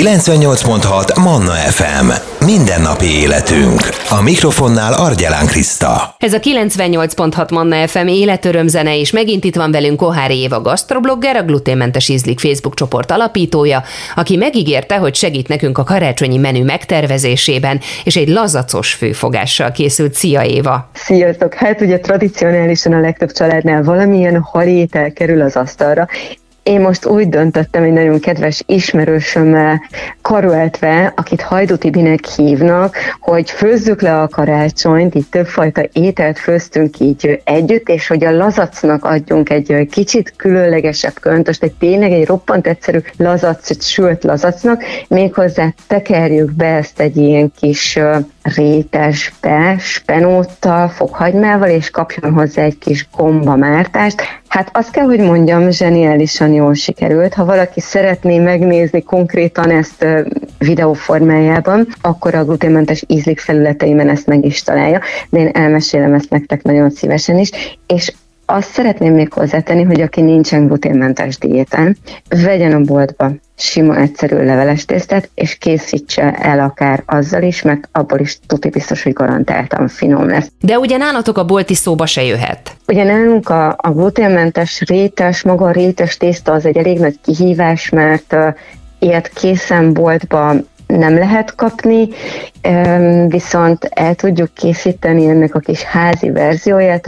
98.6 Manna FM. Mindennapi életünk. A mikrofonnál Argyelán Kriszta. Ez a 98.6 Manna FM életörömzene, és megint itt van velünk Kohári Éva gasztroblogger, a Gluténmentes Ízlik Facebook csoport alapítója, aki megígérte, hogy segít nekünk a karácsonyi menü megtervezésében, és egy lazacos főfogással készült. Szia, Éva! Sziasztok! Hát ugye tradicionálisan a legtöbb családnál valamilyen halétel kerül az asztalra. Én most úgy döntöttem, hogy nagyon kedves ismerősömmel karöltve, akit Hajdú Tibinek hívnak, hogy főzzük le a karácsonyt, így többfajta ételt főztünk így együtt, és hogy a lazacnak adjunk egy kicsit különlegesebb köntöst, egy tényleg egy roppant egyszerű lazac, egy sült lazacnak, méghozzá tekerjük be ezt egy ilyen kis rétesbe, spenóttal, fokhagymával, és kapjon hozzá egy kis gombamártást. Hát azt kell, hogy mondjam, zseniálisan jól sikerült. Ha valaki szeretné megnézni konkrétan ezt videóformájában, akkor a Gluténmentes Ízlik felületeimen ezt meg is találja, de én elmesélem ezt nektek nagyon szívesen is, és azt szeretném még hozzátenni, hogy aki nincsen gluténmentes diétán, vegyen a boltba sima, egyszerű leveles tésztát, és készítse el akár azzal is, mert abból is tuti biztos, hogy garantáltan finom lesz. De ugye nálatok a bolti szóba se jöhet? Ugye nálunk a gluténmentes rétes, maga a rétes tészta az egy elég nagy kihívás, mert ilyet készen boltba nem lehet kapni, viszont el tudjuk készíteni ennek a kis házi verzióját,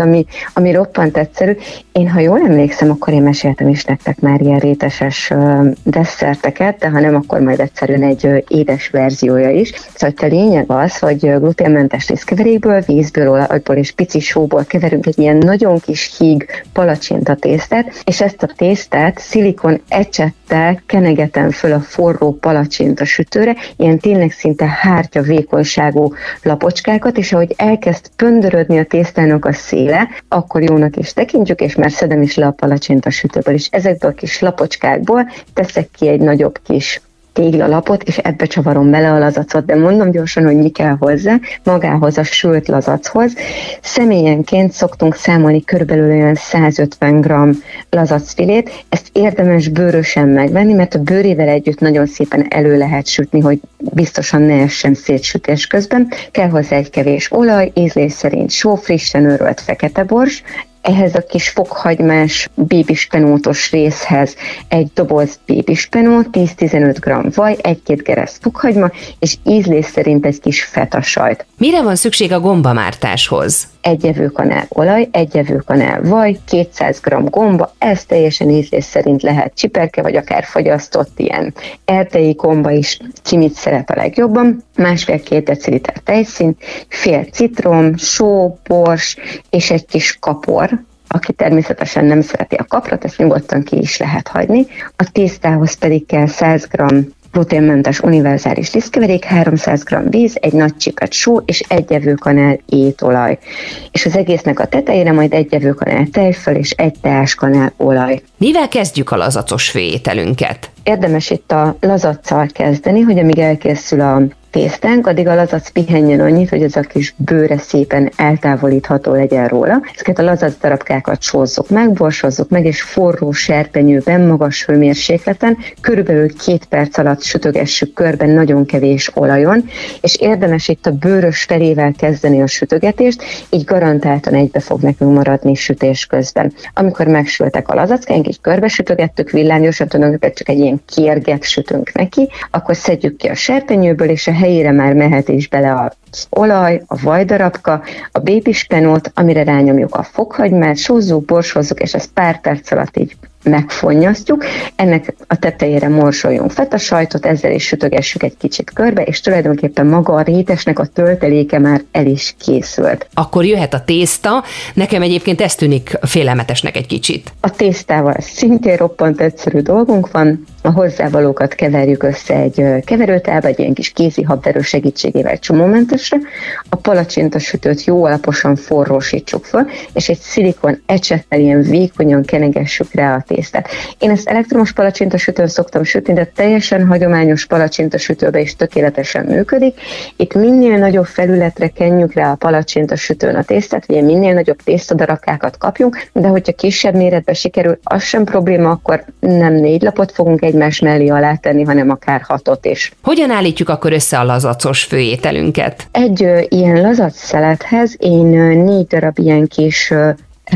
ami roppant egyszerű. Én, ha jól emlékszem, akkor én meséltem is nektek már ilyen réteses desszerteket, de ha nem, akkor majd egyszerűen egy édes verziója is. Szóval a lényeg az, hogy gluténmentes lisztkeverékből, vízből, olajból és pici sóból keverünk egy ilyen nagyon kis híg palacsinta tésztát, és ezt a tésztát szilikon ecsettel kenegetem föl a forró palacsinta sütőre, ilyen tényleg szinte hártya vékonyságú lapocskákat, és ahogy elkezd pöndörödni a tésztának a széle, akkor jónak is tekintjük, és már szedem is le a palacsint a sütőből, és ezekből a kis lapocskákból teszek ki egy nagyobb kis téglalapot, és ebbe csavarom bele a lazacot, de mondom gyorsan, hogy mi kell hozzá, magához, a sült lazachoz. Személyenként szoktunk számolni körülbelül olyan 150 g lazacfilét, ezt érdemes bőrösen megvenni, mert a bőrével együtt nagyon szépen elő lehet sütni, hogy biztosan ne essen szétsütés közben. Kell hozzá egy kevés olaj, ízlés szerint só, frissen őrölt fekete bors, ehhez a kis fokhagymás bébispenótos részhez egy doboz bébispenó, 10-15 g vaj, 1-2 gerez fokhagyma, és ízlés szerint egy kis feta sajt. Mire van szükség a gombamártáshoz? 1 evőkanál olaj, 1 evőkanál vaj, 200 g gomba, ez teljesen ízlés szerint lehet csiperke, vagy akár fagyasztott ilyen erdei gomba is, ki mit szeret a legjobban, 1,5-2 deciliter tejszín, fél citrom, só, bors, és egy kis kapor. Aki természetesen nem szereti a kaprat, ezt nyugodtan ki is lehet hagyni. A tésztához pedig kell 100 g gluténmentes univerzális lisztkeverék, 300 g víz, egy nagy csikat só és egy evőkanál étolaj. És az egésznek a tetejére majd egy evőkanál tejföl és egy teáskanál olaj. Mivel kezdjük a lazacos főételünket? Érdemes itt a lazaccal kezdeni, hogy amíg elkészül a tésztánk, addig a lazac pihenjen annyit, hogy ez a kis bőre szépen eltávolítható legyen róla. Ezeket a lazac darabkákat sózzuk meg, borsozzuk meg, és forró serpenyőben, magas hőmérsékleten, körülbelül 2 perc alatt sütögessük körben nagyon kevés olajon, és érdemes itt a bőrös felével kezdeni a sütögetést, így garantáltan egybe fog nekünk maradni sütés közben. Amikor megsültek a lazackáink, így körbe sütögettük, villámgyorsan, csak egy ilyen kérget sütünk neki, akkor szedjük ki a serpenyőből, és a helyére már mehet is bele az olaj, a vajdarabka, a bébispenót, amire rányomjuk a fokhagymát, sózzuk, borsozzuk, és ezt pár perc alatt így megfonnyasztjuk. Ennek a tetejére morsoljunk feta sajtot, ezzel is sütögessük egy kicsit körbe, és tulajdonképpen maga a rétesnek a tölteléke már el is készült. Akkor jöhet a tészta, nekem egyébként ez tűnik félelmetesnek egy kicsit. A tésztával szintén roppant egyszerű dolgunk van, a hozzávalókat keverjük össze egy keverőtálba, egy ilyen kis kézi habverő segítségével csomómentesre, a palacsinta sütőt jó alaposan forrósítsuk föl, és egy szilikon ecsettel ilyen vékonyan kenegessük rá a tésztát. tésztát. Én ezt elektromos palacsintasütőn szoktam sütni, de teljesen hagyományos palacsintasütőbe is tökéletesen működik. Itt minél nagyobb felületre kenjük rá a palacsintasütőn a tésztát, ugye minél nagyobb tésztadarabkákat kapjunk, de hogyha kisebb méretben sikerül, az sem probléma, akkor nem 4 lapot fogunk egymás mellé alá tenni, hanem akár 6-ot is. Hogyan állítjuk akkor össze a lazacos főételünket? Egy ilyen lazac szelethez én 4 darab ilyen kis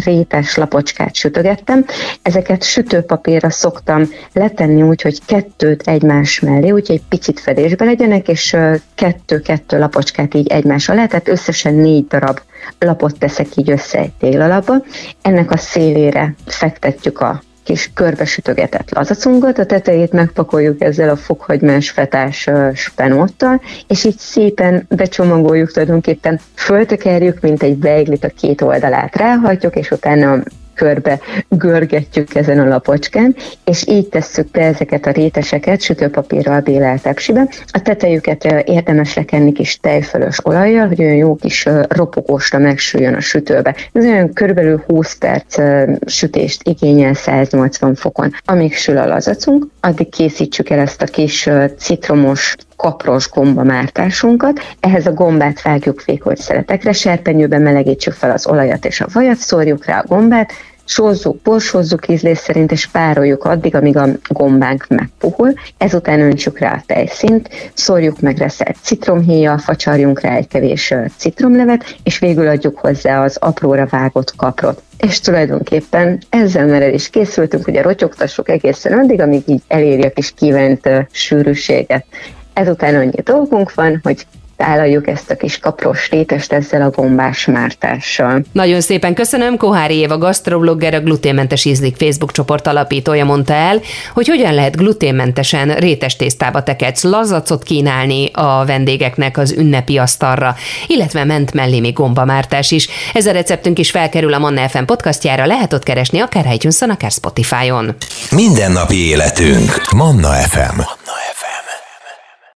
rétes lapocskát sütögettem. Ezeket sütőpapírra szoktam letenni úgy, hogy 2 egymás mellé, úgyhogy egy picit fedésbe legyenek, és 2-2 lapocskát így egymás alá, tehát összesen 4 darab lapot teszek így össze egy téglalapba. Ennek a szélére fektetjük a kis körbe sütögetett lazacunkat, a tetejét megpakoljuk ezzel a fokhagymás fetás spenóttal, és így szépen becsomagoljuk, tulajdonképpen föltekerjük, mint egy beiglit, a 2 oldalát ráhajtjuk, és utána körbe görgetjük ezen a lapocskán, és így tesszük be ezeket a réteseket sütőpapírral bélelt tepsibe. A tetejüket érdemes lekenni kis tejfölös olajjal, hogy olyan jó kis ropogósra megsüljön a sütőbe. Ez olyan körülbelül 20 perc sütést igényel 180 fokon. Amíg sül a lazacunk, addig készítsük el ezt a kis citromos, kapros gombamártásunkat, ehhez a gombát vágjuk vékony szeletekre, serpenyőben melegítsük fel az olajat és a vajat, szórjuk rá a gombát, sózzuk, borsózzuk ízlés szerint, és pároljuk addig, amíg a gombánk megpuhul. Ezután öntsük rá a tejszínt, szórjuk meg reszelt citromhéjjal, facsarjunk rá egy kevés citromlevet, és végül adjuk hozzá az apróra vágott kaprot. És tulajdonképpen ezzel már el is készültünk, ugye rotyogtassuk egészen addig, amíg így eléri a kis kívánt sűrűséget. Ezután annyi dolgunk van, hogy tálaljuk ezt a kis kapros rétest ezzel a gombás mártással. Nagyon szépen köszönöm. Kohári Éva gasztroblogger, a Gluténmentes Ízlik Facebook csoport alapítója mondta el, hogy hogyan lehet gluténmentesen rétes tésztába tekercs lazacot kínálni a vendégeknek az ünnepi asztalra, illetve ment mellé még gombamártás is. Ez a receptünk is felkerül a Manna FM podcastjára, lehet ott keresni akár iTunes-on, akár Spotify-on. Mindennapi életünk. Manna FM.